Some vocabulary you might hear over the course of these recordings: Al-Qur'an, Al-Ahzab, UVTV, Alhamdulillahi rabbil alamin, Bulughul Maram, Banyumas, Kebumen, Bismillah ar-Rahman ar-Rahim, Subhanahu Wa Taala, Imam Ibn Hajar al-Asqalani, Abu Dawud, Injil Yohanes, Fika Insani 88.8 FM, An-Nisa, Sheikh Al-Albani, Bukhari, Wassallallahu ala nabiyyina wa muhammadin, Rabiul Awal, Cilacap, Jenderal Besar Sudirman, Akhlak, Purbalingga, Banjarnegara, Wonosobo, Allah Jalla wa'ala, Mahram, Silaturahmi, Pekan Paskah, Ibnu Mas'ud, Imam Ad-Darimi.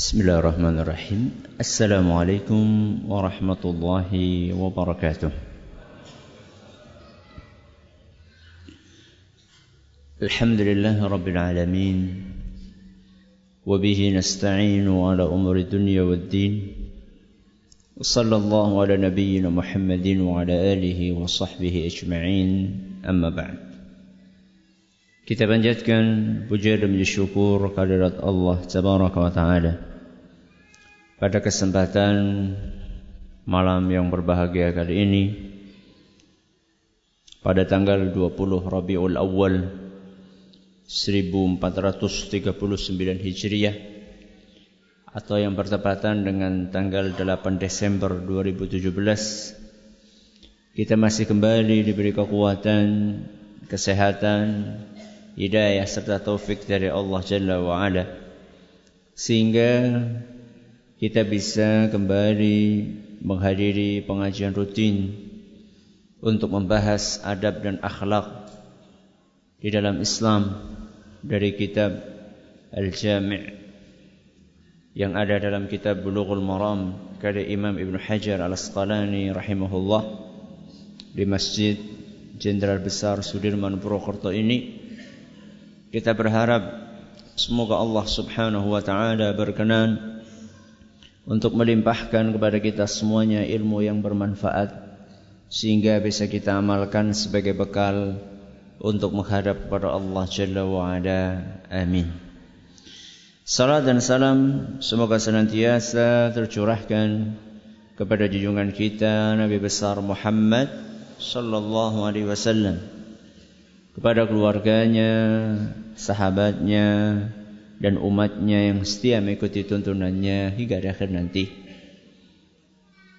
Bismillah ar-Rahman ar-Rahim. Assalamu alaikum warahmatullahi wabarakatuh. Alhamdulillahi rabbil alamin. Wabihi nasta'inu ala umri dunya waddin. Wassallallahu ala nabiyyina wa muhammadin wa ala alihi wa sahbihi ajma'in. Amma ba'd. Kita panjatkan puja dan syukur kehadirat Allah Subhanahu Wa Taala pada kesempatan malam yang berbahagia kali ini pada tanggal 20 Rabiul Awal 1439 Hijriah atau yang bertepatan dengan tanggal 8 Desember 2017. Kita masih kembali diberi kekuatan, kesehatan, hidayah serta taufik dari Allah Jalla wa'ala sehingga kita bisa kembali menghadiri pengajian rutin untuk membahas adab dan akhlak di dalam Islam dari kitab Al-Jami' yang ada dalam kitab Bulughul Maram karya Imam Ibn Hajar al-Asqalani rahimahullah di Masjid Jenderal Besar Sudirman Purwokerto ini. Kita berharap semoga Allah Subhanahu Wa Taala berkenan untuk melimpahkan kepada kita semuanya ilmu yang bermanfaat sehingga bisa kita amalkan sebagai bekal untuk menghadap kepada Allah Jalla wa'ala. Amin. Salat dan salam semoga senantiasa tercurahkan kepada junjungan kita Nabi Besar Muhammad Sallallahu Alaihi Wasallam, kepada keluarganya, sahabatnya, dan umatnya yang setia mengikuti tuntunannya hingga akhir nanti.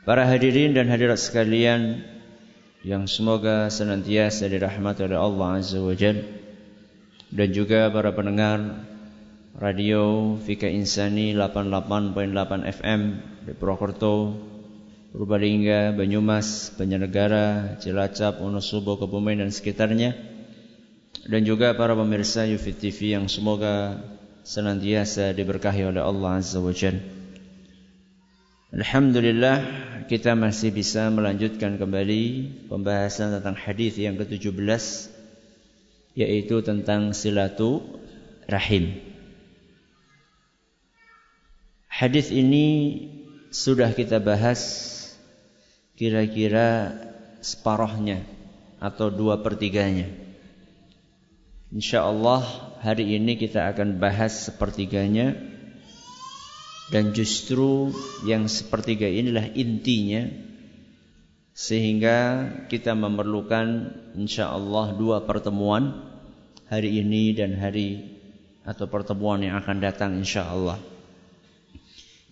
Para hadirin dan hadirat sekalian yang semoga senantiasa dirahmati oleh Allah Azza wa Jalla, dan juga para pendengar radio Fika Insani 88.8 FM di Purwokerto, Purbalingga, Banyumas, Banjarnegara, Cilacap, Wonosobo, Kebumen dan sekitarnya, dan juga para pemirsa UVTV yang semoga senantiasa diberkahi oleh Allah Azza wa Jalla. Alhamdulillah, kita masih bisa melanjutkan kembali pembahasan tentang hadis yang ke-17, yaitu tentang silatu rahim. Hadis ini sudah kita bahas kira-kira separohnya atau 2/3-nya. InsyaAllah hari ini kita akan bahas sepertiganya, dan justru yang sepertiga inilah intinya, sehingga kita memerlukan insyaAllah 2 pertemuan hari ini dan hari atau pertemuan yang akan datang insyaAllah,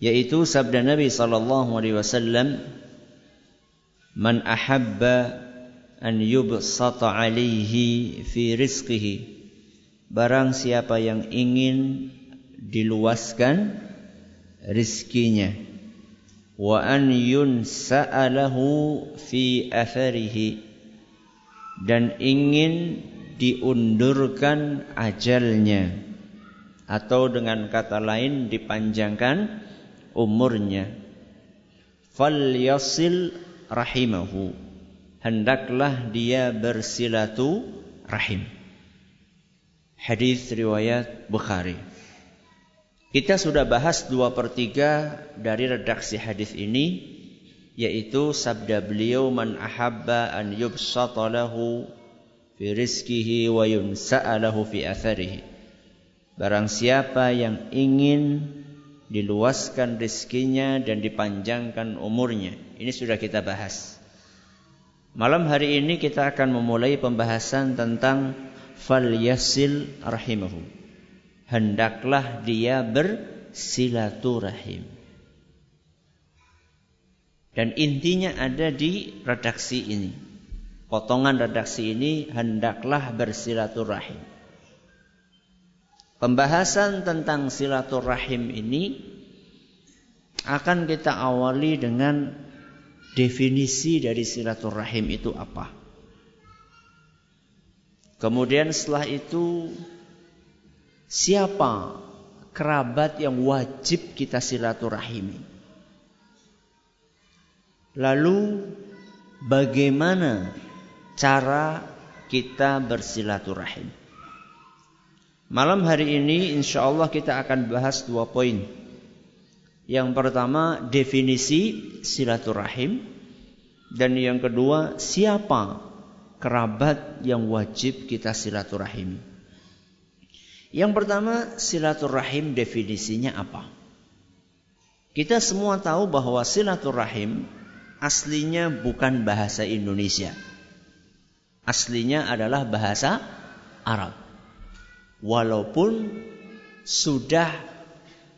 yaitu sabda Nabi SAW, "Man ahabba an yubsata alaihi fi rizqihi", barang siapa yang ingin diluaskan rizkinya, "wa an yunsa'alahu fi atharihi", dan ingin diundurkan ajalnya, atau dengan kata lain dipanjangkan umurnya, "falyasil rahimahu", hendaklah dia bersilatu rahim. Hadis riwayat Bukhari. Kita sudah bahas 2/3 dari redaksi hadis ini, yaitu sabda beliau, "Man ahabba an yubsata lahu fi rizqihi wa yunsa'a lahu fi atharihi", barang siapa yang ingin diluaskan rizkinya dan dipanjangkan umurnya. Ini sudah kita bahas. Malam hari ini kita akan memulai pembahasan tentang falyasil rahimahu, hendaklah dia bersilaturahim. Dan intinya ada di redaksi ini, potongan redaksi ini, hendaklah bersilaturahim. Pembahasan tentang silaturahim ini akan kita awali dengan definisi dari silaturahim itu apa. Kemudian setelah itu, siapa kerabat yang wajib kita silaturahimi. Lalu bagaimana cara kita bersilaturahim? Malam hari ini insyaallah kita akan bahas dua poin. Yang pertama definisi silaturahim, dan yang kedua siapa kerabat yang wajib kita silaturahimi. Yang pertama, silaturahim definisinya apa? Kita semua tahu bahwa silaturahim aslinya bukan bahasa Indonesia. Aslinya adalah bahasa Arab. Walaupun sudah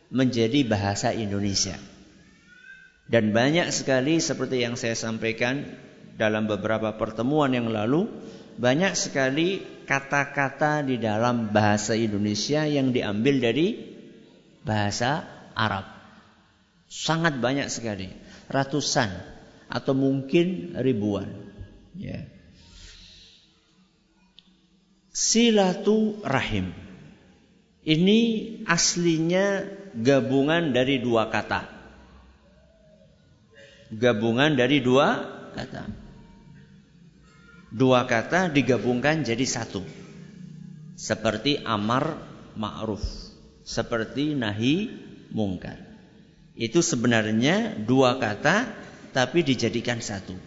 menjadi bahasa Indonesia. Dan banyak sekali seperti yang saya sampaikan dalam beberapa pertemuan yang lalu, banyak sekali kata-kata di dalam bahasa Indonesia yang diambil dari bahasa Arab. Sangat banyak sekali, ratusan atau mungkin ribuan. Ya. Silatu rahim. Ini aslinya gabungan dari dua kata. Gabungan dari dua kata. Dua kata digabungkan jadi satu. Seperti amar ma'ruf, seperti nahi mungkar. Itu sebenarnya dua kata tapi dijadikan satu.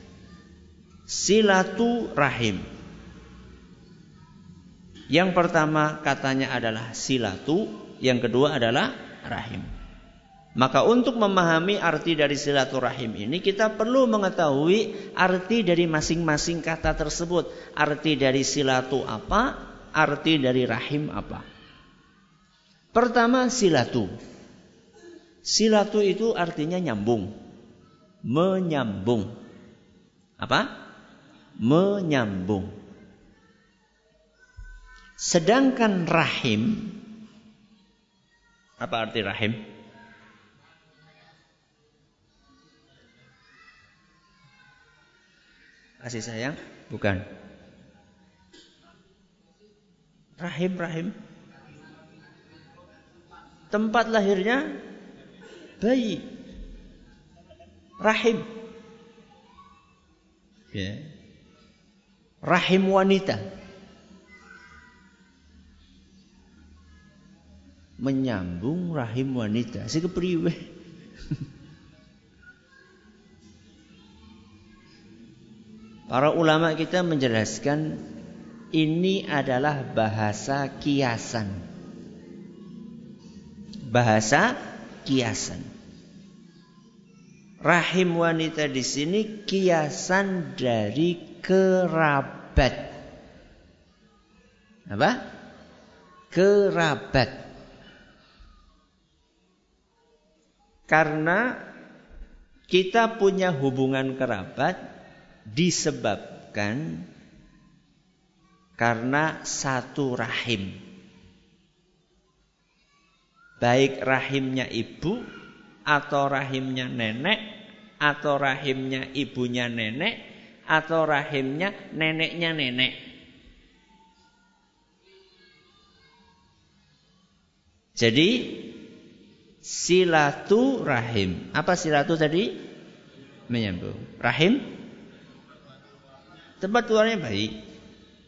Silatu rahim. Yang pertama katanya adalah silatu, yang kedua adalah rahim. Maka untuk memahami arti dari silaturahim ini, kita perlu mengetahui arti dari masing-masing kata tersebut. Arti dari silatu apa, arti dari rahim apa. Pertama silatu. Silatu itu artinya nyambung. Menyambung. Apa? Menyambung. Sedangkan rahim, apa arti rahim? Kasih sayang? Bukan. Rahim. Tempat lahirnya bayi. Rahim. Rahim wanita. Menyambung rahim wanita. Si kepriwe. Para ulama kita menjelaskan ini adalah bahasa kiasan. Bahasa kiasan. Rahim wanita di sini kiasan dari kerabat. Apa? Kerabat. Karena kita punya hubungan kerabat disebabkan karena satu rahim. Baik rahimnya ibu, atau rahimnya nenek, atau rahimnya ibunya nenek, atau rahimnya neneknya nenek. Jadi silatu rahim. Apa silatu tadi? Menyambung. Rahim? Tempat tularnya baik,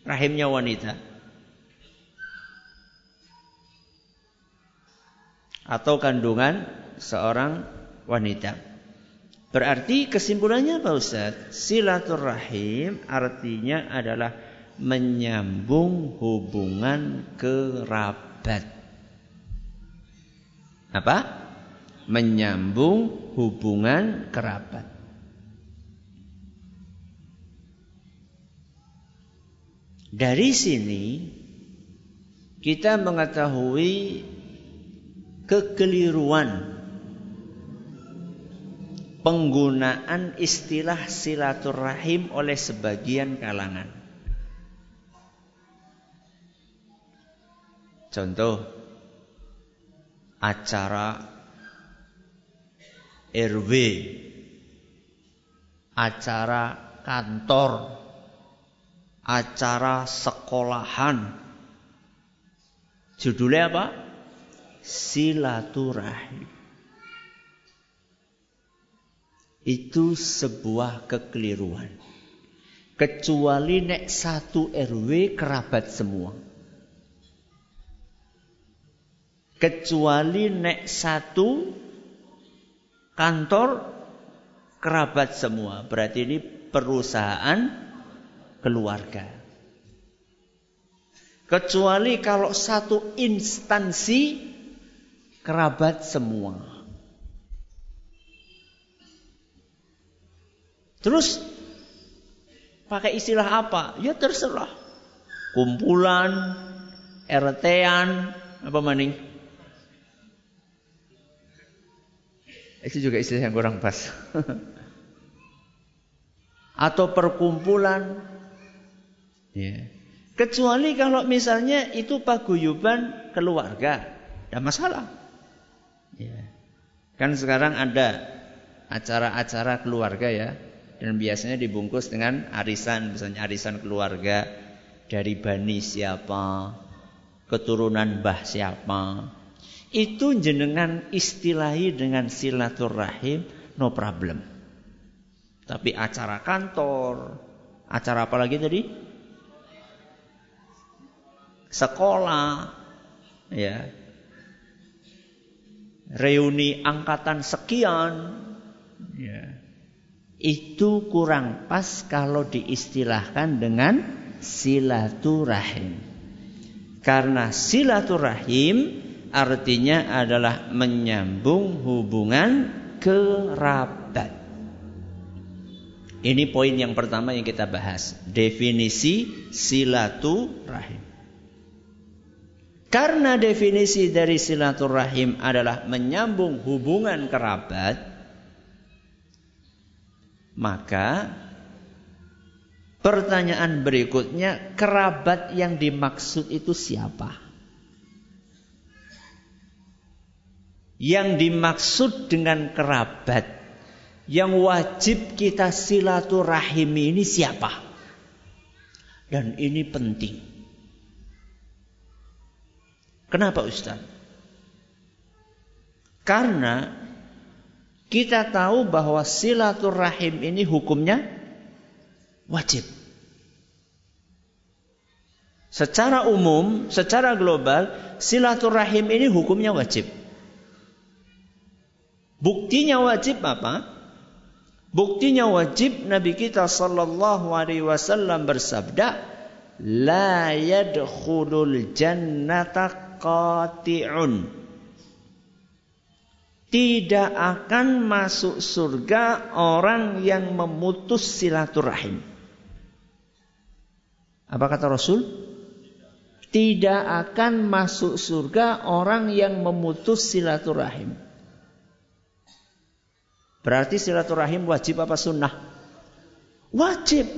rahimnya wanita. Atau kandungan seorang wanita. Berarti kesimpulannya Pak Ustadz, silaturahim artinya adalah menyambung hubungan kerabat. Apa? Menyambung hubungan kerabat. Dari sini kita mengetahui kekeliruan penggunaan istilah silaturahim oleh sebagian kalangan. Contoh acara RW, acara kantor, acara sekolahan. Judulnya apa? silaturahim. Itu sebuah kekeliruan. Kecuali nek satu RW kerabat semua. Kecuali nek satu kantor kerabat semua. Berarti ini perusahaan keluarga. Kecuali kalau satu instansi kerabat semua. Terus pakai istilah apa? Ya terserah. Kumpulan, RT-an, apa maning? Itu juga istilah yang kurang pas. Atau perkumpulan. Yeah. Kecuali kalau misalnya itu paguyuban keluarga, ada masalah. Yeah. Kan sekarang ada acara-acara keluarga ya. Dan biasanya dibungkus dengan arisan. Misalnya arisan keluarga. Dari bani siapa. Keturunan mbah siapa. Itu jenengan istilahi dengan silaturahim. No problem. Tapi acara kantor. Acara apa lagi tadi? Sekolah. Ya. Reuni angkatan sekian. Ya. Itu kurang pas kalau diistilahkan dengan silaturahim. Karena silaturahim artinya adalah menyambung hubungan kerabat. Ini poin yang pertama yang kita bahas. Definisi silaturahim. Karena definisi dari silaturahim adalah menyambung hubungan kerabat. Maka pertanyaan berikutnya, kerabat yang dimaksud itu siapa? Yang dimaksud dengan kerabat, yang wajib kita silaturahimi ini siapa? Dan ini penting. Kenapa Ustaz? Karena kita tahu bahwa silaturahim ini hukumnya wajib. Secara umum, secara global, silaturahim ini hukumnya wajib. Buktinya wajib apa? Buktinya wajib Nabi kita Sallallahu Alaihi Wasallam bersabda, "La yadkhulul jannata qati'un." Tidak akan masuk surga orang yang memutus silaturahim. Apa kata Rasul? Tidak akan masuk surga orang yang memutus silaturahim. Berarti silaturahim wajib apa sunnah? Wajib.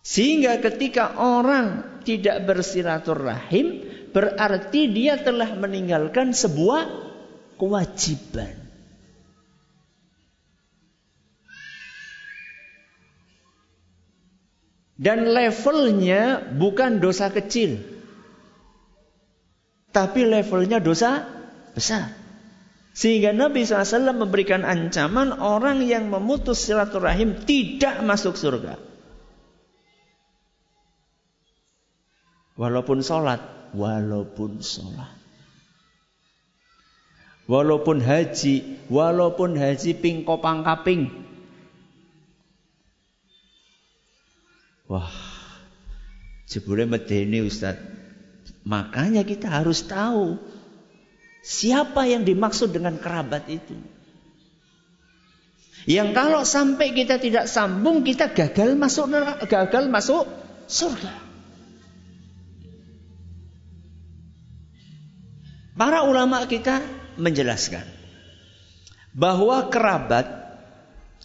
Sehingga ketika orang tidak bersilaturahim, berarti dia telah meninggalkan sebuah kewajiban. Dan levelnya bukan dosa kecil. Tapi levelnya dosa besar. Sehingga Nabi SAW memberikan ancaman orang yang memutus silaturahim tidak masuk surga. Walaupun sholat. Walaupun sholat. Walaupun haji. Walaupun haji pingkopang kaping. Wah. Jebule medeni Ustaz. Makanya kita harus tahu. Siapa yang dimaksud dengan kerabat itu. Yang kalau sampai kita tidak sambung. Kita gagal masuk surga. Para ulama kita menjelaskan bahwa kerabat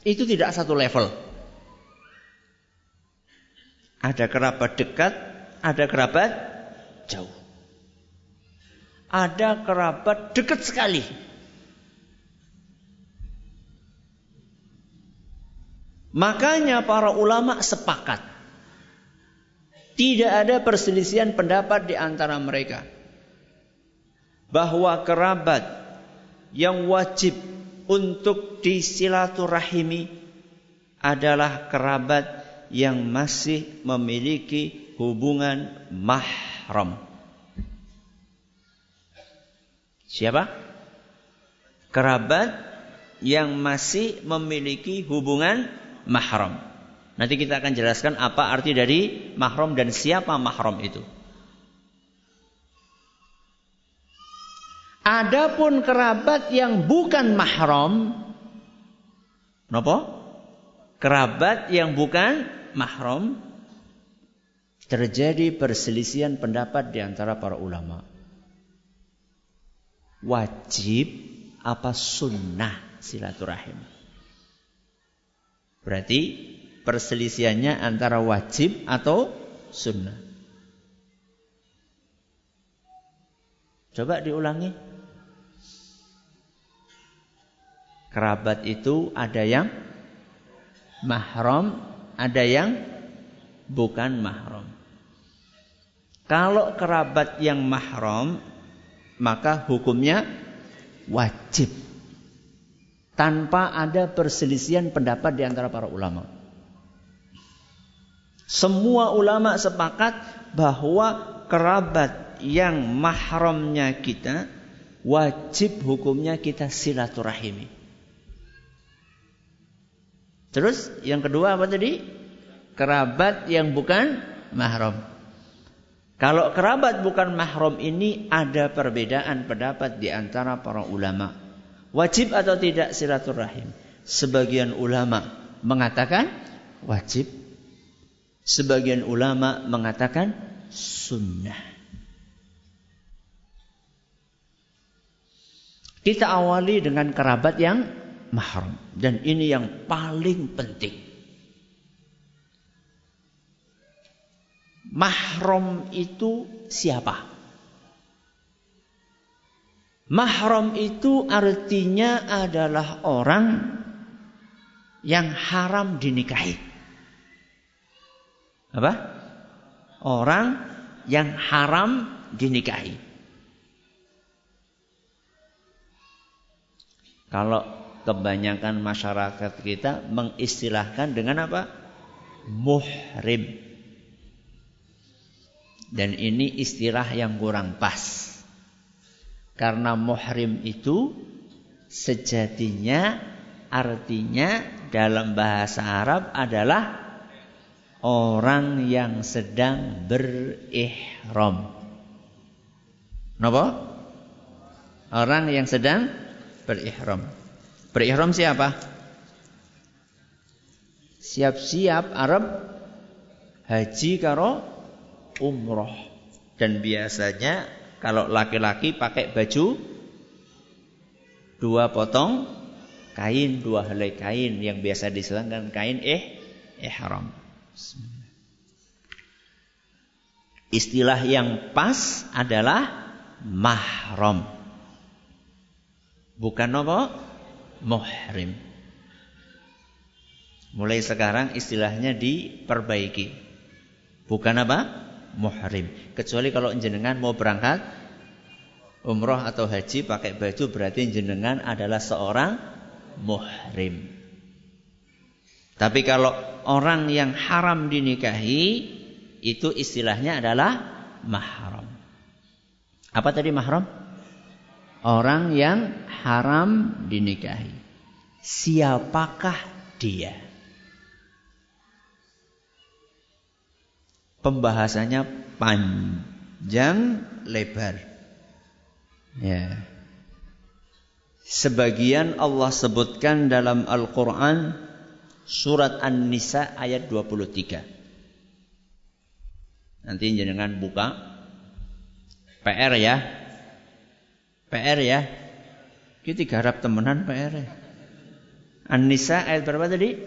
itu tidak satu level. Ada kerabat dekat, ada kerabat jauh. Ada kerabat dekat sekali. Makanya para ulama sepakat Tidak ada perselisihan pendapat di antara mereka bahwa kerabat yang wajib untuk disilaturahimi adalah kerabat yang masih memiliki hubungan mahram. Siapa? Kerabat yang masih memiliki hubungan mahram. Nanti kita akan jelaskan apa arti dari mahram dan siapa mahram itu. Adapun kerabat yang bukan mahram, kenapa? Kerabat yang bukan mahram, terjadi perselisihan pendapat di antara para ulama. Wajib apa sunnah silaturahim? Berarti perselisihannya antara wajib atau sunnah. Coba diulangi. Kerabat itu ada yang mahram, ada yang bukan mahram. Kalau kerabat yang mahram, maka hukumnya wajib, tanpa ada perselisihan pendapat di antara para ulama. Semua ulama sepakat bahwa kerabat yang mahramnya kita, wajib hukumnya kita silaturahimi. Terus yang kedua apa tadi? Kerabat yang bukan mahram. Kalau kerabat bukan mahram ini ada perbedaan pendapat di antara para ulama. Wajib atau tidak silaturahim? Sebagian ulama mengatakan wajib. Sebagian ulama mengatakan sunnah. Kita awali dengan kerabat yang mahram. Dan ini yang paling penting. Mahram itu siapa? Mahram itu artinya adalah orang yang haram dinikahi. Apa? Orang yang haram dinikahi. Kalau kebanyakan masyarakat kita mengistilahkan dengan apa? Muhrim. Dan ini istilah yang kurang pas. Karena muhrim itu sejatinya artinya dalam bahasa Arab adalah orang yang sedang berihram. Kenapa? Orang yang sedang berihram. Berihram siapa? Siap-siap Arab haji karo umroh. Dan biasanya kalau laki-laki pakai baju dua potong kain, dua helai kain yang biasa diselangkan kain ihram. Istilah yang pas adalah mahram. Bukan apa? Muhrim. Mulai sekarang istilahnya diperbaiki. Bukan apa? Muhrim. Kecuali kalau jenengan mau berangkat umroh atau haji pakai baju, berarti jenengan adalah seorang muhrim. Tapi kalau orang yang haram dinikahi, itu istilahnya adalah mahram. Apa tadi mahram? Orang yang haram dinikahi. Siapakah dia? Pembahasannya panjang lebar. Ya. Sebagian Allah sebutkan dalam Al-Qur'an. Surat An-Nisa ayat 23. Nanti jenengan buka. PR ya. Kita garap temenan PR. An-Nisa ayat berapa tadi?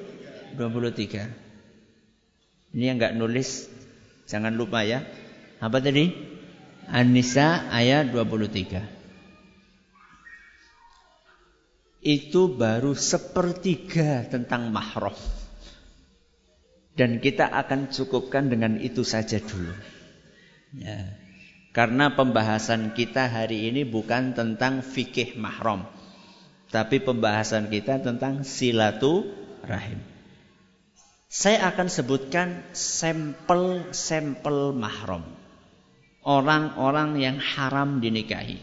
23. Ini yang enggak nulis. Jangan lupa ya. Apa tadi? An-Nisa ayat 23. Itu baru sepertiga tentang mahram. Dan kita akan cukupkan dengan itu saja dulu. Ya. Karena pembahasan kita hari ini bukan tentang fikih mahram, tapi pembahasan kita tentang silaturahim. Saya akan sebutkan sampel-sampel mahram, orang-orang yang haram dinikahi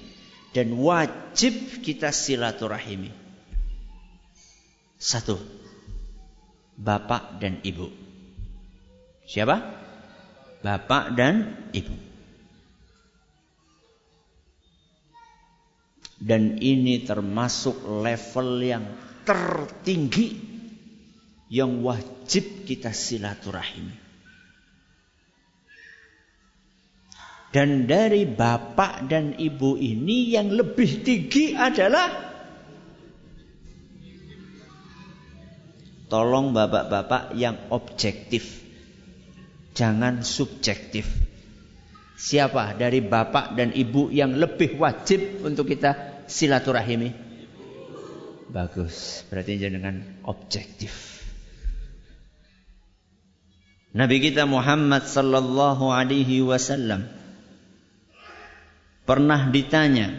dan wajib kita silaturahimi. Satu, bapak dan ibu. Siapa? Bapak dan ibu. Dan ini termasuk level yang tertinggi yang wajib kita silaturahimi. Dan dari bapak dan ibu ini yang lebih tinggi adalah, tolong bapak-bapak yang objektif, jangan subjektif. Siapa dari bapak dan ibu yang lebih wajib untuk kita silaturahimi? Bagus, berarti dengan objektif. Nabi kita Muhammad Sallallahu Alaihi Wasallam pernah ditanya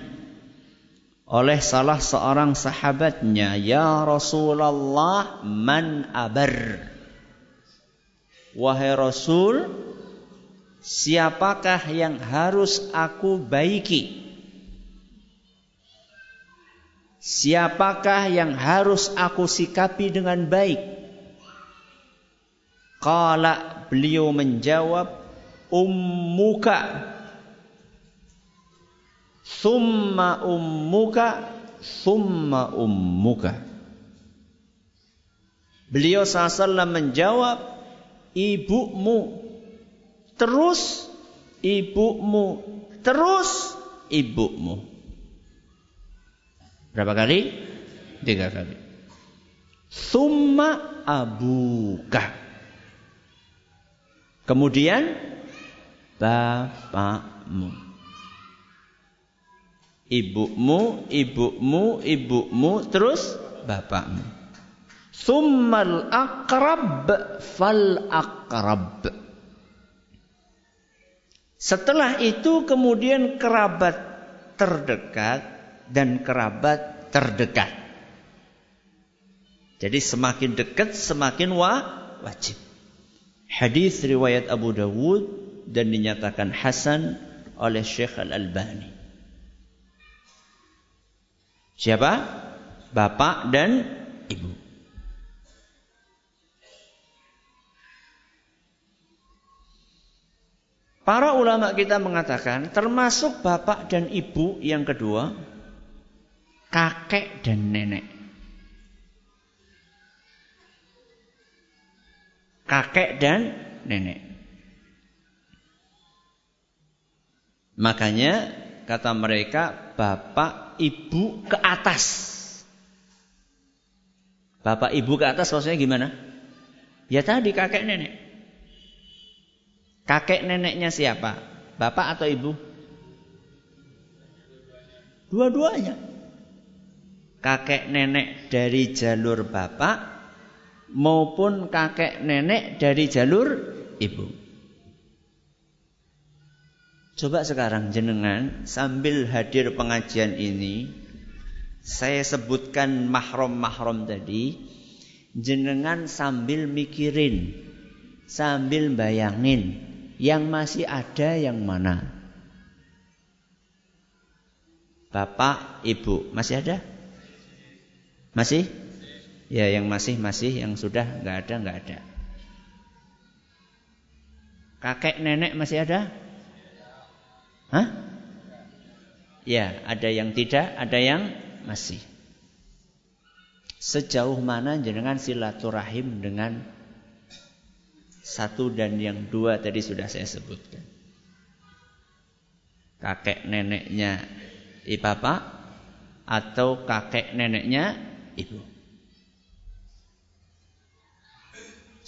oleh salah seorang sahabatnya, "Ya Rasulullah, man abar?" Wahai Rasul, siapakah yang harus aku baiki? Siapakah yang harus aku sikapi dengan baik? Qala, beliau menjawab, ummuka, thumma ummuka, thumma ummuka. Beliau SAW menjawab, ibumu, terus ibumu, terus ibumu. Berapa kali? 3 kali. Summa abuka, kemudian bapakmu. Ibumu, ibumu, ibumu, terus bapakmu. Summal akrab fal akrab. Setelah itu kemudian kerabat terdekat dan kerabat terdekat. Jadi semakin dekat semakin wajib. Hadis riwayat Abu Dawud dan dinyatakan hasan oleh Sheikh Al-Albani. Siapa? Bapak dan ibu. Para ulama kita mengatakan termasuk bapak dan ibu yang kedua, kakek dan nenek. Kakek dan nenek. Makanya kata mereka bapak ibu ke atas. Bapak ibu ke atas maksudnya gimana? Ya tadi kakek nenek. Kakek neneknya siapa? Bapak atau ibu? Dua-duanya. Kakek nenek dari jalur bapak maupun kakek nenek dari jalur ibu. Coba sekarang jenengan sambil hadir pengajian ini, saya sebutkan mahram-mahram tadi, jenengan sambil mikirin, sambil bayangin yang masih ada yang mana? Bapak, ibu, masih ada? Masih? Ya, yang masih, yang sudah nggak ada. Kakek nenek masih ada? Hah? Ya, ada yang tidak, ada yang masih. Sejauh mana jenengan silaturahim dengan satu dan yang dua tadi sudah saya sebutkan. Kakek neneknya bapak atau kakek neneknya ibu.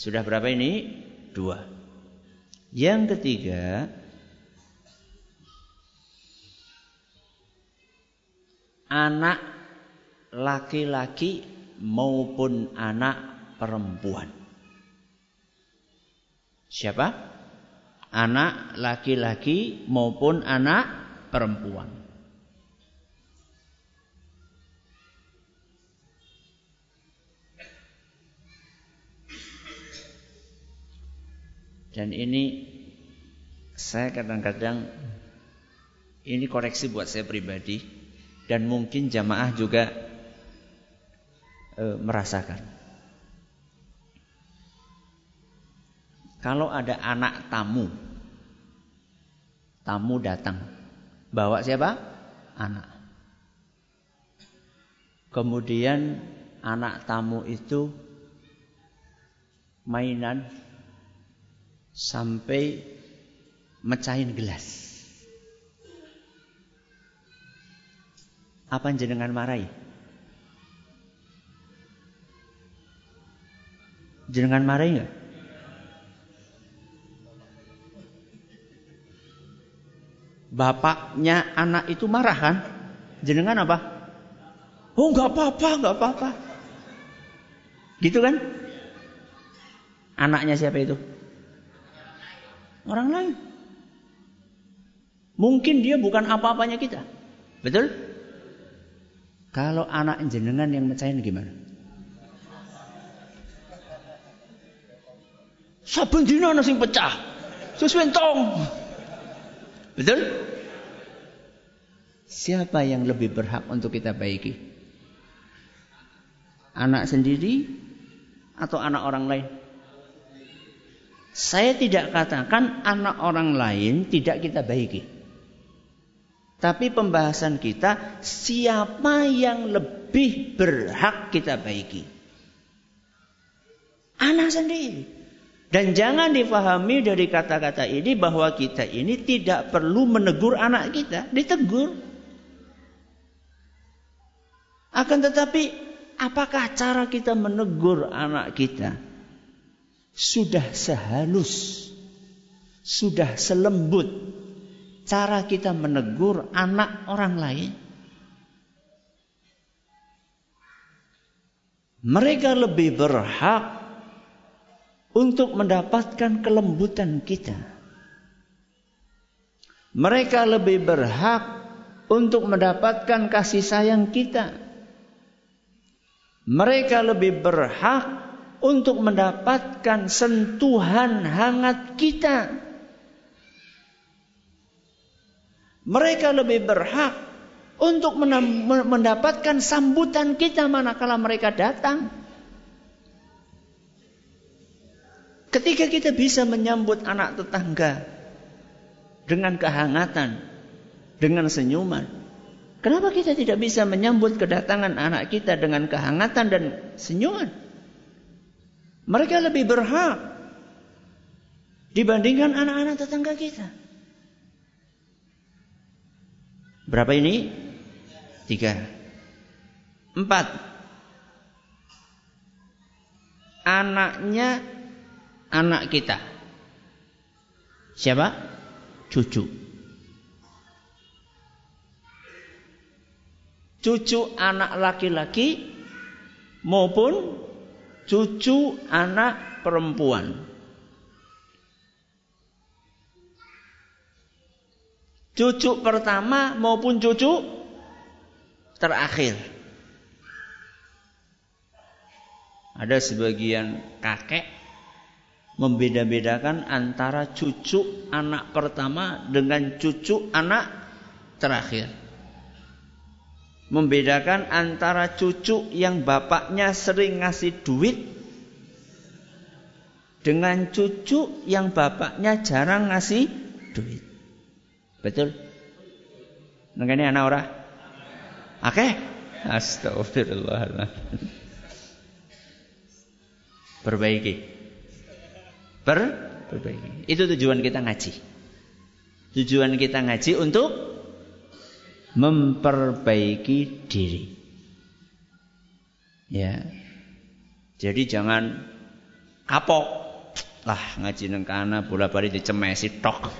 Sudah berapa ini? 2. Yang ketiga, anak laki-laki maupun anak perempuan. Siapa? Anak laki-laki maupun anak perempuan. Dan ini saya kadang-kadang, ini koreksi buat saya pribadi, dan mungkin jamaah juga merasakan. Kalau ada anak tamu, tamu datang, bawa siapa? Anak. Kemudian anak tamu itu mainan sampai mecahin gelas. Apa jenengan marahi? Jenengan marahi enggak? Bapaknya anak itu marahan, jenengan apa? Oh, enggak apa-apa, gitu kan? Anaknya siapa itu? Orang lain. Mungkin dia bukan apa-apanya kita, betul? Kalau anak jenengan yang mecahin gimana? Saben dina ana sing pecah, sesuai tong, betul? Siapa yang lebih berhak untuk kita baiki? Anak sendiri atau anak orang lain? Saya tidak katakan anak orang lain tidak kita baiki. Tapi pembahasan kita, siapa yang lebih berhak kita baiki? Anak sendiri. Dan jangan difahami dari kata-kata ini bahwa kita ini tidak perlu menegur anak kita. Ditegur. Akan tetapi, apakah cara kita menegur anak kita sudah sehalus, sudah selembut cara kita menegur anak orang lain? Mereka lebih berhak untuk mendapatkan kelembutan kita. Mereka lebih berhak untuk mendapatkan kasih sayang kita. Mereka lebih berhak untuk mendapatkan sentuhan hangat kita. Mereka lebih berhak untuk mendapatkan sambutan kita manakala mereka datang. Ketika kita bisa menyambut anak tetangga dengan kehangatan, dengan senyuman, kenapa kita tidak bisa menyambut kedatangan anak kita dengan kehangatan dan senyuman? Mereka lebih berhak dibandingkan anak-anak tetangga kita. Berapa ini? 3. 4. Anaknya anak kita. Siapa? Cucu. Cucu anak laki-laki maupun cucu anak perempuan. Cucu pertama maupun cucu terakhir. Ada sebagian kakek membeda-bedakan antara cucu anak pertama dengan cucu anak terakhir. Membedakan antara cucu yang bapaknya sering ngasih duit dengan cucu yang bapaknya jarang ngasih duit. Betul? Nengkene anak ora? Akeh? Astagfirullahaladzim. Perbaiki. Perbaiki. Itu tujuan kita ngaji. Tujuan kita ngaji untuk memperbaiki diri. Ya. Jadi jangan kapok. Lah ngaji nang kana bola-bali dicemesi tok.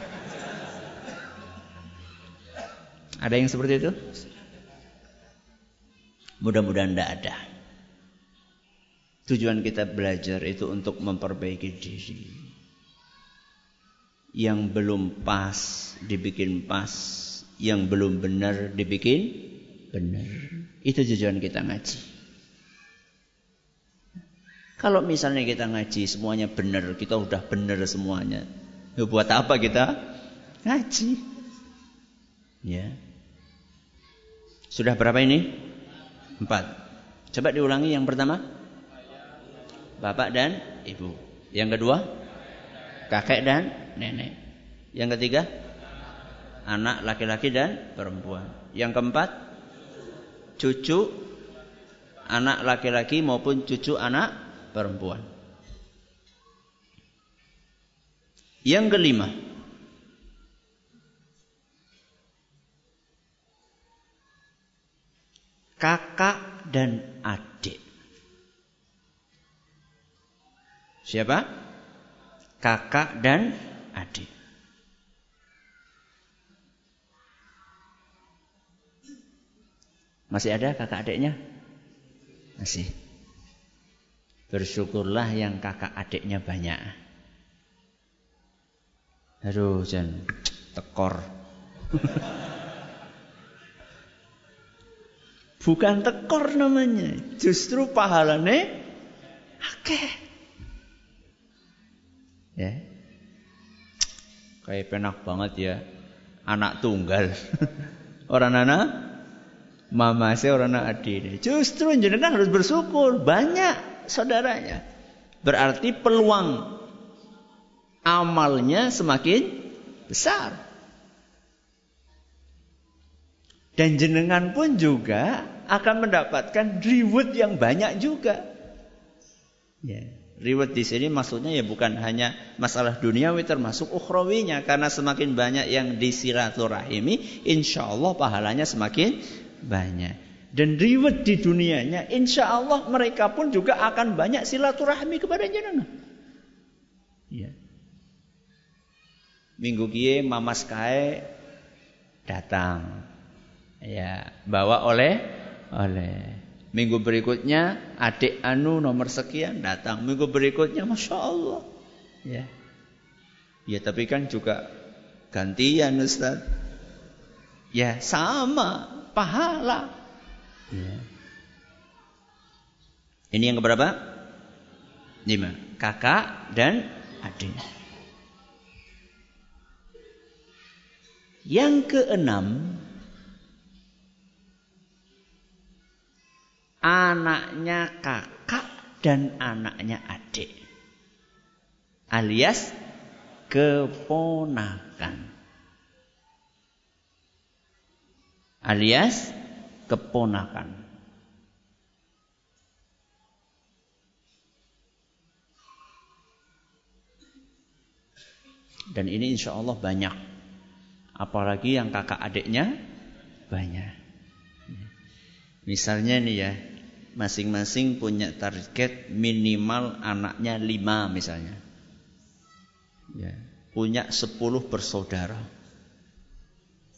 Ada yang seperti itu? Mudah-mudahan tidak ada. Tujuan kita belajar itu untuk memperbaiki diri. Yang belum pas dibikin pas, yang belum benar dibikin benar. Itu tujuan kita ngaji. Kalau misalnya kita ngaji semuanya benar, kita udah benar semuanya, buat apa kita ngaji? Ya. Sudah berapa ini? 4. Coba diulangi yang pertama. Bapak dan ibu. Yang kedua? Kakek dan nenek. Yang ketiga? Anak laki-laki dan perempuan. Yang keempat? Cucu anak laki-laki maupun cucu anak perempuan. Yang kelima, kakak dan adik. Siapa? Kakak dan adik. Masih ada kakak adiknya? Masih. Bersyukurlah yang kakak adiknya banyak. Aduh, jangan tekor. Bukan tekor namanya, justru pahalane akeh. Ya. Kayak penak banget ya, anak tunggal. Orang anak mama saya, orang anak adik. Justru jenengan harus bersyukur banyak saudaranya. Berarti peluang amalnya semakin besar. Dan jenengan pun juga akan mendapatkan reward yang banyak juga. Ya, reward di sini maksudnya ya bukan hanya masalah duniawi, termasuk ukhrawinya. Karena semakin banyak yang disilaturahimi, insya Allah pahalanya semakin banyak. Dan reward di dunianya, insya Allah mereka pun juga akan banyak silaturahmi kepada jenengan. Ya. Minggu kie mamas kae datang. Ya, bawa oleh. Minggu berikutnya adik anu nomor sekian datang. Minggu berikutnya Masya Allah. Ya. Ya, tapi kan juga gantian Ustaz. Ya, sama pahala. Ya. Ini yang keberapa? 5. Kakak dan adik. Yang keenam, anaknya kakak dan anaknya adik, alias keponakan. Alias keponakan. Dan ini insya Allah banyak. Apalagi yang kakak adiknya banyak. Misalnya nih ya, masing-masing punya target minimal anaknya 5 misalnya. Ya, punya 10 bersaudara.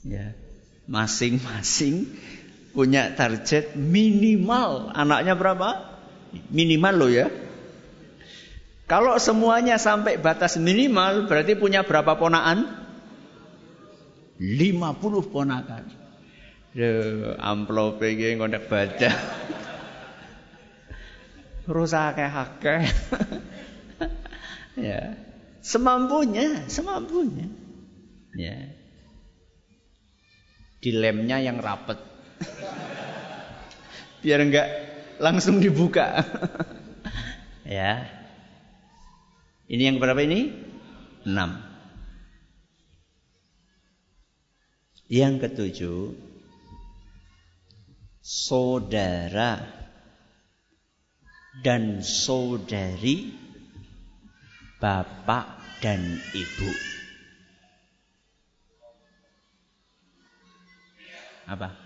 Ya, masing-masing punya target minimal anaknya berapa? Minimal loh ya. Kalau semuanya sampai batas minimal, berarti punya berapa ponaan? 50 ponakan. Duh, amplop iki ngondak baca. Rusakake. Ya. Semampunya. Ya. Dilemnya yang rapet. Biar enggak langsung dibuka. Ya. Ini yang berapa ini? 6. Yang ketujuh, saudara dan saudari bapak dan ibu. Apa?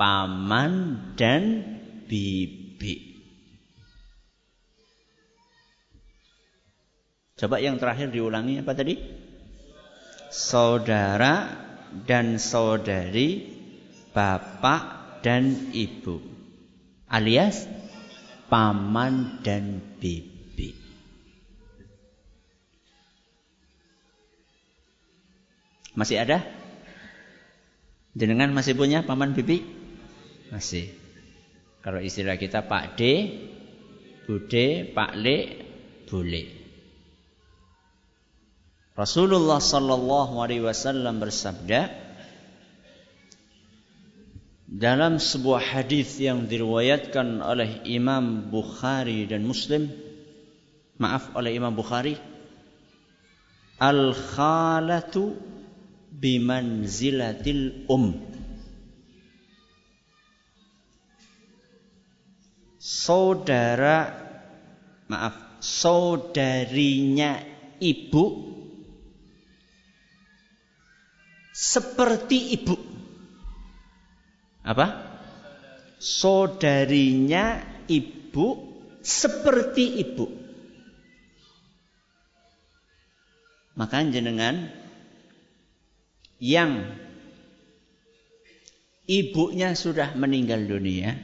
Paman dan bibi. Coba yang terakhir diulangi, apa tadi? Saudara dan saudari bapak dan ibu, alias paman dan bibi. Masih ada? Jenengan masih punya paman bibi? Masih. Kalau istilah kita Pak D, Bude, Pak Le, Bule. Rasulullah Sallallahu Alaihi Wasallam bersabda dalam sebuah hadis yang diriwayatkan oleh Imam Bukhari dan Muslim, maaf, oleh Imam Bukhari, al-khalatu bimanzilatil saudarinya ibu seperti ibu. Apa? Saudarinya ibu seperti ibu. Maka jenengan yang ibunya sudah meninggal dunia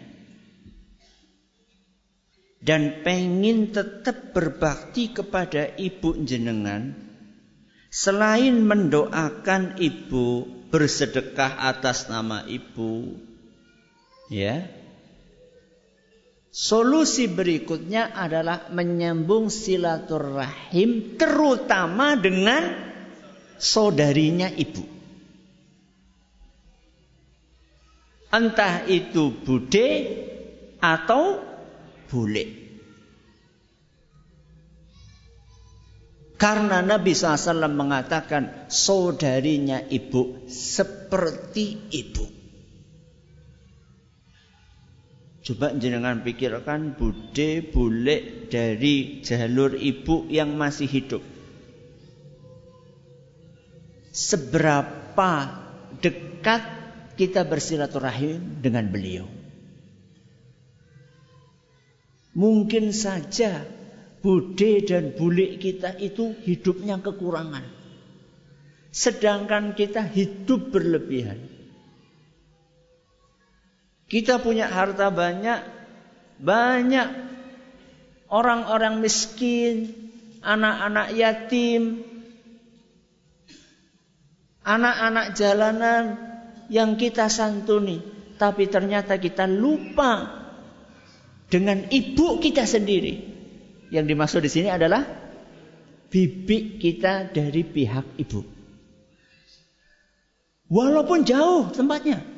dan pengin tetap berbakti kepada ibu jenengan, selain mendoakan ibu, bersedekah atas nama ibu, ya. Solusi berikutnya adalah menyambung silaturahim, terutama dengan saudarinya ibu. Entah itu bude atau bule. Karena Nabi SAW mengatakan saudarinya ibu seperti ibu. Coba jenengan pikirkan bude, bule dari jalur ibu yang masih hidup. Seberapa dekat kita bersilaturahim dengan beliau. Mungkin saja bude dan bule kita itu hidupnya kekurangan. Sedangkan kita hidup berlebihan. Kita punya harta banyak. Banyak orang-orang miskin, anak-anak yatim, anak-anak jalanan yang kita santuni. Tapi ternyata kita lupa dengan ibu kita sendiri. Yang dimaksud di sini adalah bibi kita dari pihak ibu. Walaupun jauh tempatnya.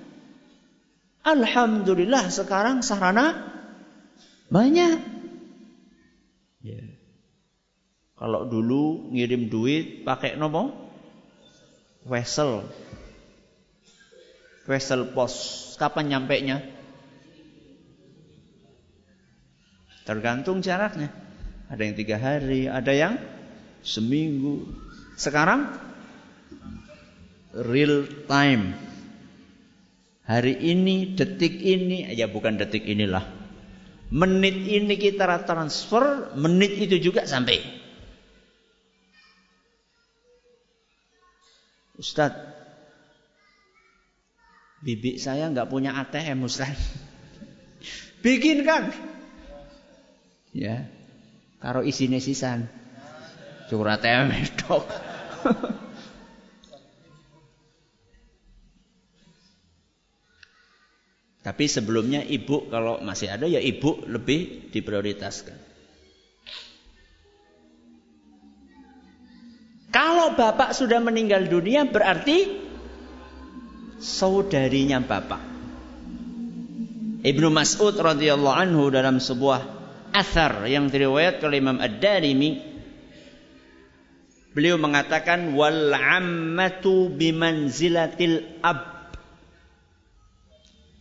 Alhamdulillah sekarang sarana banyak. Ya. Kalau dulu ngirim duit pakai nopo? Wesel. Wesel pos. Kapan nyampenya? Tergantung jaraknya. Ada yang 3 hari, ada yang seminggu. Sekarang real time. Hari ini, detik ini, ya bukan detik inilah. Menit ini kita transfer, menit itu juga sampai. Ustaz, bibi saya nggak punya ATM, Ustaz. Bikinkan. Ya. Karo isine sisan. Cukur ATM dok. Tapi sebelumnya ibu kalau masih ada ya ibu lebih diprioritaskan. Kalau bapak sudah meninggal dunia berarti saudarinya bapak. Ibnu Mas'ud radhiyallahu anhu dalam sebuah athar yang diriwayat oleh Imam Ad-Darimi, beliau mengatakan wal ammatu bimanzilatil ab,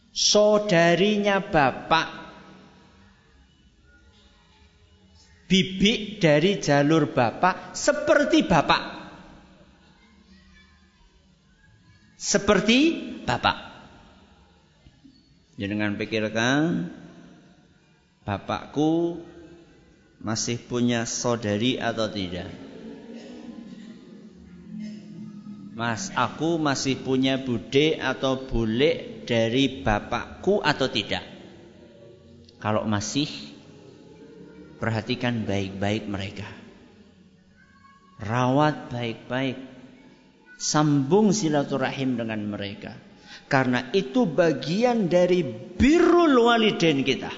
saudarinya bapak, bibi dari jalur bapak seperti bapak, seperti bapak. Jangan pikirkan bapakku masih punya saudari atau tidak? Mas, aku masih punya bude atau bule dari bapakku atau tidak? Kalau masih, perhatikan baik-baik mereka. Rawat baik-baik. Sambung silaturahim dengan mereka. Karena itu bagian dari birrul walidain kita.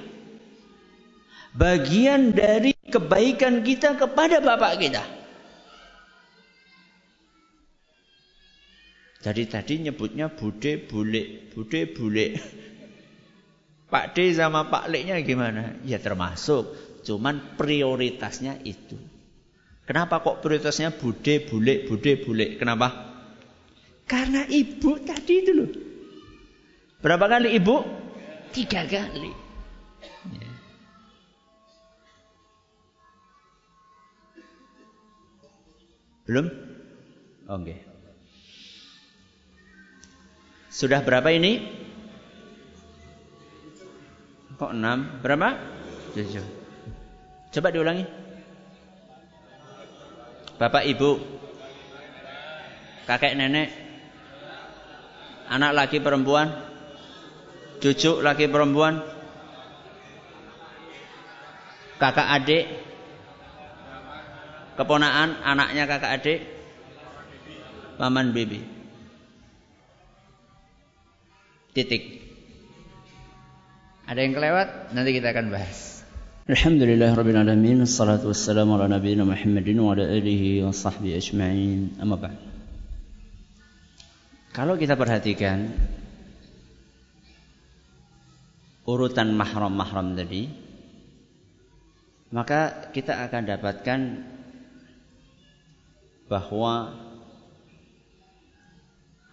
Bagian dari kebaikan kita kepada bapak kita. Jadi tadi nyebutnya bude bulik, bude bulik. Pak D sama Pak Leknya gimana? Ya termasuk, cuman prioritasnya itu. Kenapa kok prioritasnya bude bulik, bude bulik? Kenapa? Karena ibu tadi itu loh. Berapa kali ibu? 3 kali. Ya. Belum? Oke. Sudah berapa ini? Kok 6? Berapa? 7. Coba diulangi. Bapak, ibu, kakek, nenek, anak laki perempuan, cucu laki perempuan, kakak adik, keponaan anaknya kakak adik, paman bibi. Titik. Ada yang kelewat, nanti kita akan bahas. Alhamdulillahi rabbil alamin, wassalatu wassalamu ala nabiyyina wa muhammadin wa ala alihi wa sahbihi ajma'in. Amma ba'd. Kalau kita perhatikan urutan mahram-mahram tadi, maka kita akan dapatkan bahwa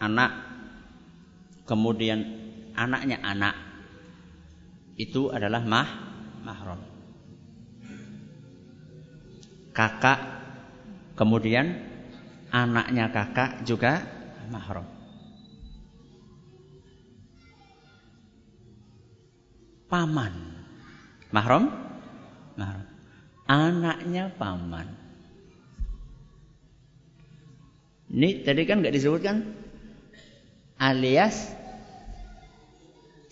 anak, kemudian anaknya anak, itu adalah mahram. Kakak, kemudian anaknya kakak juga mahram. Paman mahram, mahram. Anaknya paman. Ini tadi kan enggak disebutkan, alias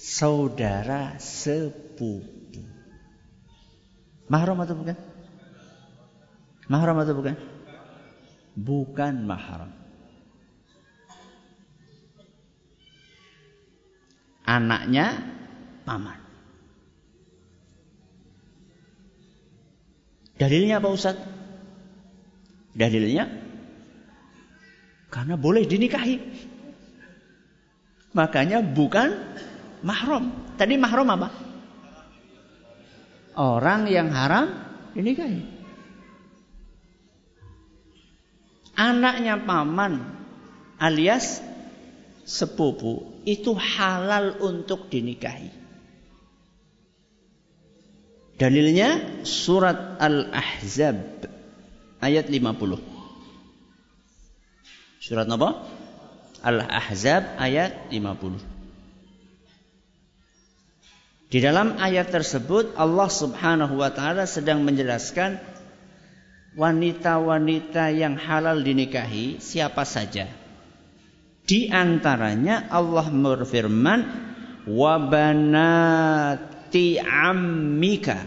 saudara sepupu. Mahram atau bukan? Mahram atau bukan? Bukan mahram. Anaknya paman. Dalilnya apa Ustaz? Dalilnya karena boleh dinikahi. Makanya bukan mahram. Tadi mahram apa? Orang yang haram dinikahi. Anaknya paman alias sepupu itu halal untuk dinikahi. Dalilnya surat Al-Ahzab ayat 50. Surat apa? Al-Ahzab ayat 50. Di dalam ayat tersebut Allah Subhanahu Wa Taala sedang menjelaskan wanita-wanita yang halal dinikahi siapa saja. Di antaranya Allah berfirman, wa banati ammika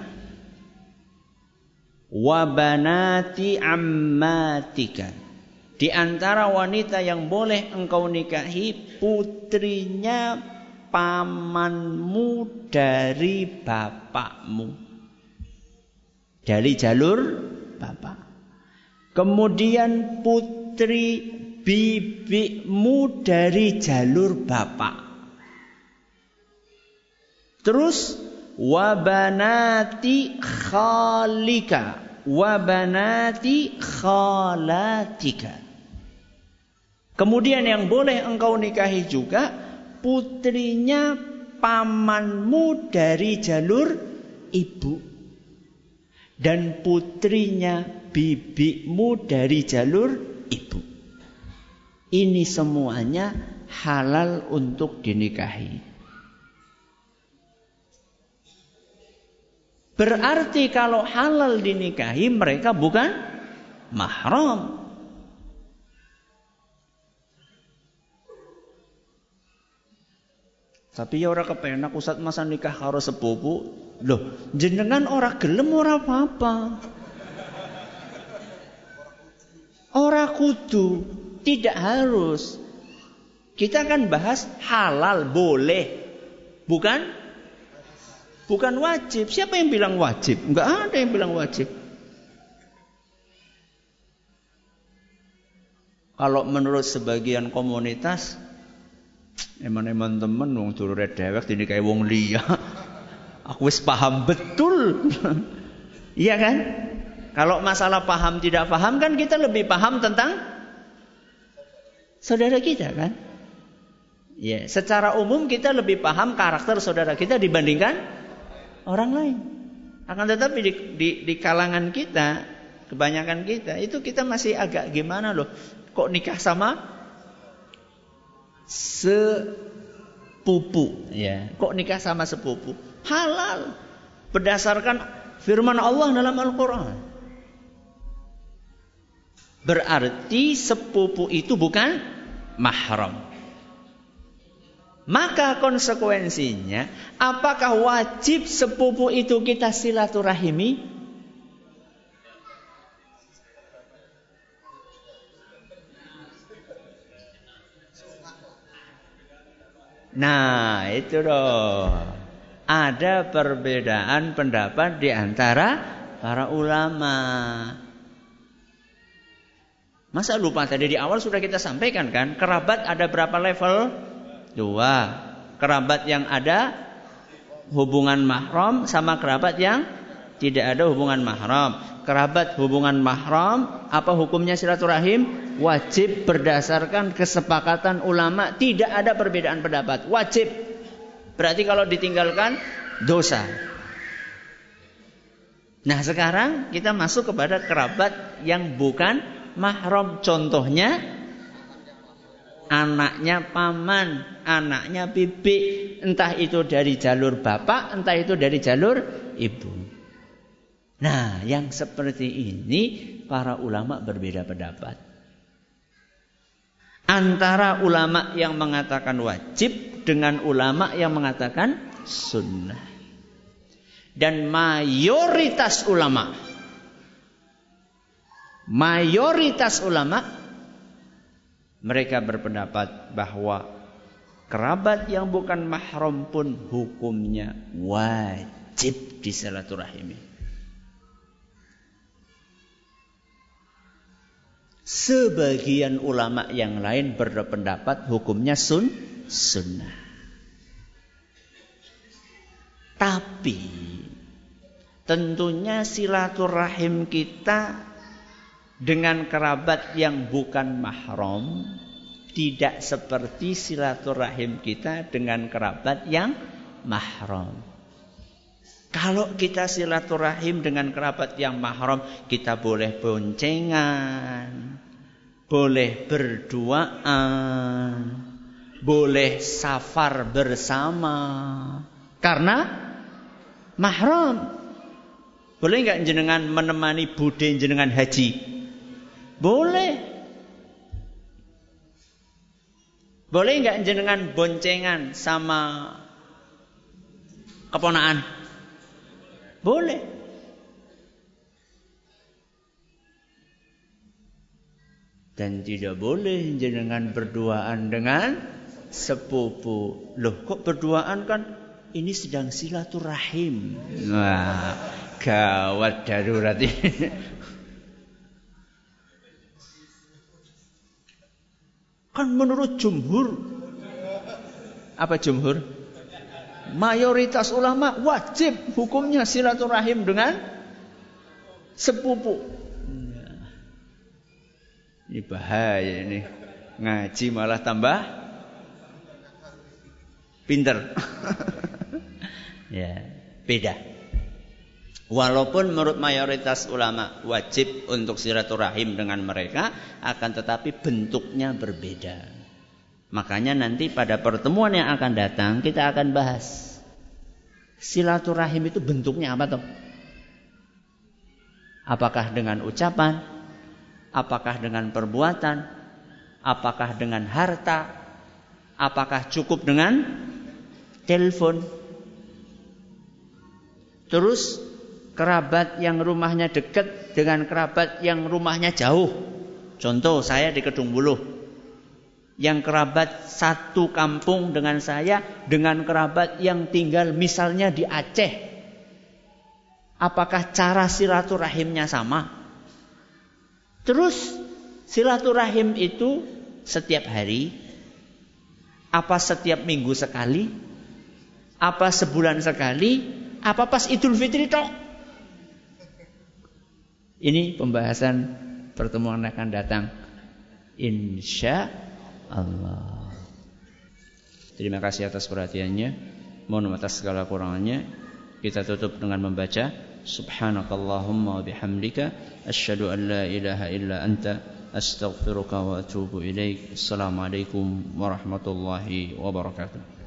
wa banati ammatika. Di antara wanita yang boleh engkau nikahi putrinya pamanmu dari bapakmu, dari jalur bapak. Kemudian putri bibikmu dari jalur bapak. Terus wabanati khalika, wabanati khalatika. Kemudian yang boleh engkau nikahi juga putrinya pamanmu dari jalur ibu, dan putrinya bibikmu dari jalur ibu. Ini semuanya halal untuk dinikahi. Berarti kalau halal dinikahi mereka bukan mahram. Tapi ya orang kepenak Ustaz masa nikah karo sepupu. Loh, jenengan orang gelem ora apa-apa. Ora kudu. Tidak harus. Kita akan bahas halal, boleh. Bukan wajib. Siapa yang bilang wajib? Enggak ada yang bilang wajib. Kalau menurut sebagian komunitas, eman-eman temen wong dulure dhewek dene kae wong liya. Aku wis paham betul. Iya kan? Kalau masalah paham tidak paham kan kita lebih paham tentang saudara kita kan? Ya, secara umum kita lebih paham karakter saudara kita dibandingkan orang lain. Akan tetapi di kalangan kita, kebanyakan kita itu kita masih agak gimana loh? Kok nikah sama sepupu? Ya, kok nikah sama sepupu? Halal berdasarkan firman Allah dalam Al-Qur'an. Berarti sepupu itu bukan mahram. Maka konsekuensinya, apakah wajib sepupu itu kita silaturahimi? Nah, itu loh. Ada perbedaan pendapat di antara para ulama. Masa lupa tadi di awal sudah kita sampaikan kan? Kerabat ada berapa level? 2. Kerabat yang ada hubungan mahram sama kerabat yang tidak ada hubungan mahram. Kerabat hubungan mahram, apa hukumnya silaturahim? Wajib berdasarkan kesepakatan ulama. Tidak ada perbedaan pendapat. Wajib. Berarti kalau ditinggalkan dosa. Nah sekarang kita masuk kepada kerabat yang bukan mahram, contohnya anaknya paman, anaknya bibi, entah itu dari jalur bapak, entah itu dari jalur ibu. Nah, yang seperti ini para ulama berbeda pendapat. Antara ulama yang mengatakan wajib dengan ulama yang mengatakan sunnah. Dan mayoritas ulama mereka berpendapat bahwa kerabat yang bukan mahram pun hukumnya wajib disilaturahimi. Sebagian ulama yang lain berpendapat hukumnya sunnah. Tapi tentunya silaturahim kita dengan kerabat yang bukan mahram tidak seperti silaturahim kita dengan kerabat yang mahram. Kalau kita silaturahim dengan kerabat yang mahram, kita boleh boncengan, boleh berduaan, boleh safar bersama karena mahram. Boleh enggak jenengan menemani bude jenengan haji? Boleh enggak jenengan boncengan sama keponaan? Boleh. Dan tidak boleh jenengan berduaan dengan sepupu. Loh, kok berduaan kan ini sedang silaturahim. Wah, gawat darurat ini. Kan menurut jumhur, apa jumhur? Mayoritas ulama wajib hukumnya silaturahim dengan sepupu. Ini bahaya ini. Ngaji malah tambah pinter. Ya, beda. Walaupun menurut mayoritas ulama wajib untuk silaturahim dengan mereka, akan tetapi bentuknya berbeda. Makanya nanti pada pertemuan yang akan datang kita akan bahas silaturahim itu bentuknya apa toh? Apakah dengan ucapan? Apakah dengan perbuatan? Apakah dengan harta? Apakah cukup dengan telepon? Terus kerabat yang rumahnya dekat dengan kerabat yang rumahnya jauh. Contoh saya di Kedung Buluh. yang kerabat satu kampung dengan saya, dengan kerabat yang tinggal misalnya di Aceh, apakah cara silaturahimnya sama? Terus silaturahim itu setiap hari, apa setiap minggu sekali, apa sebulan sekali, apa pas Idul Fitri tok? Ini pembahasan pertemuan akan datang, insya Allah. Terima kasih atas perhatiannya. Mohon atas segala kurangnya. Kita tutup dengan membaca subhanakallahumma wa bihamdika asyhadu an la ilaha illa anta astaghfiruka wa atubu ilaik. Assalamualaikum warahmatullahi wabarakatuh.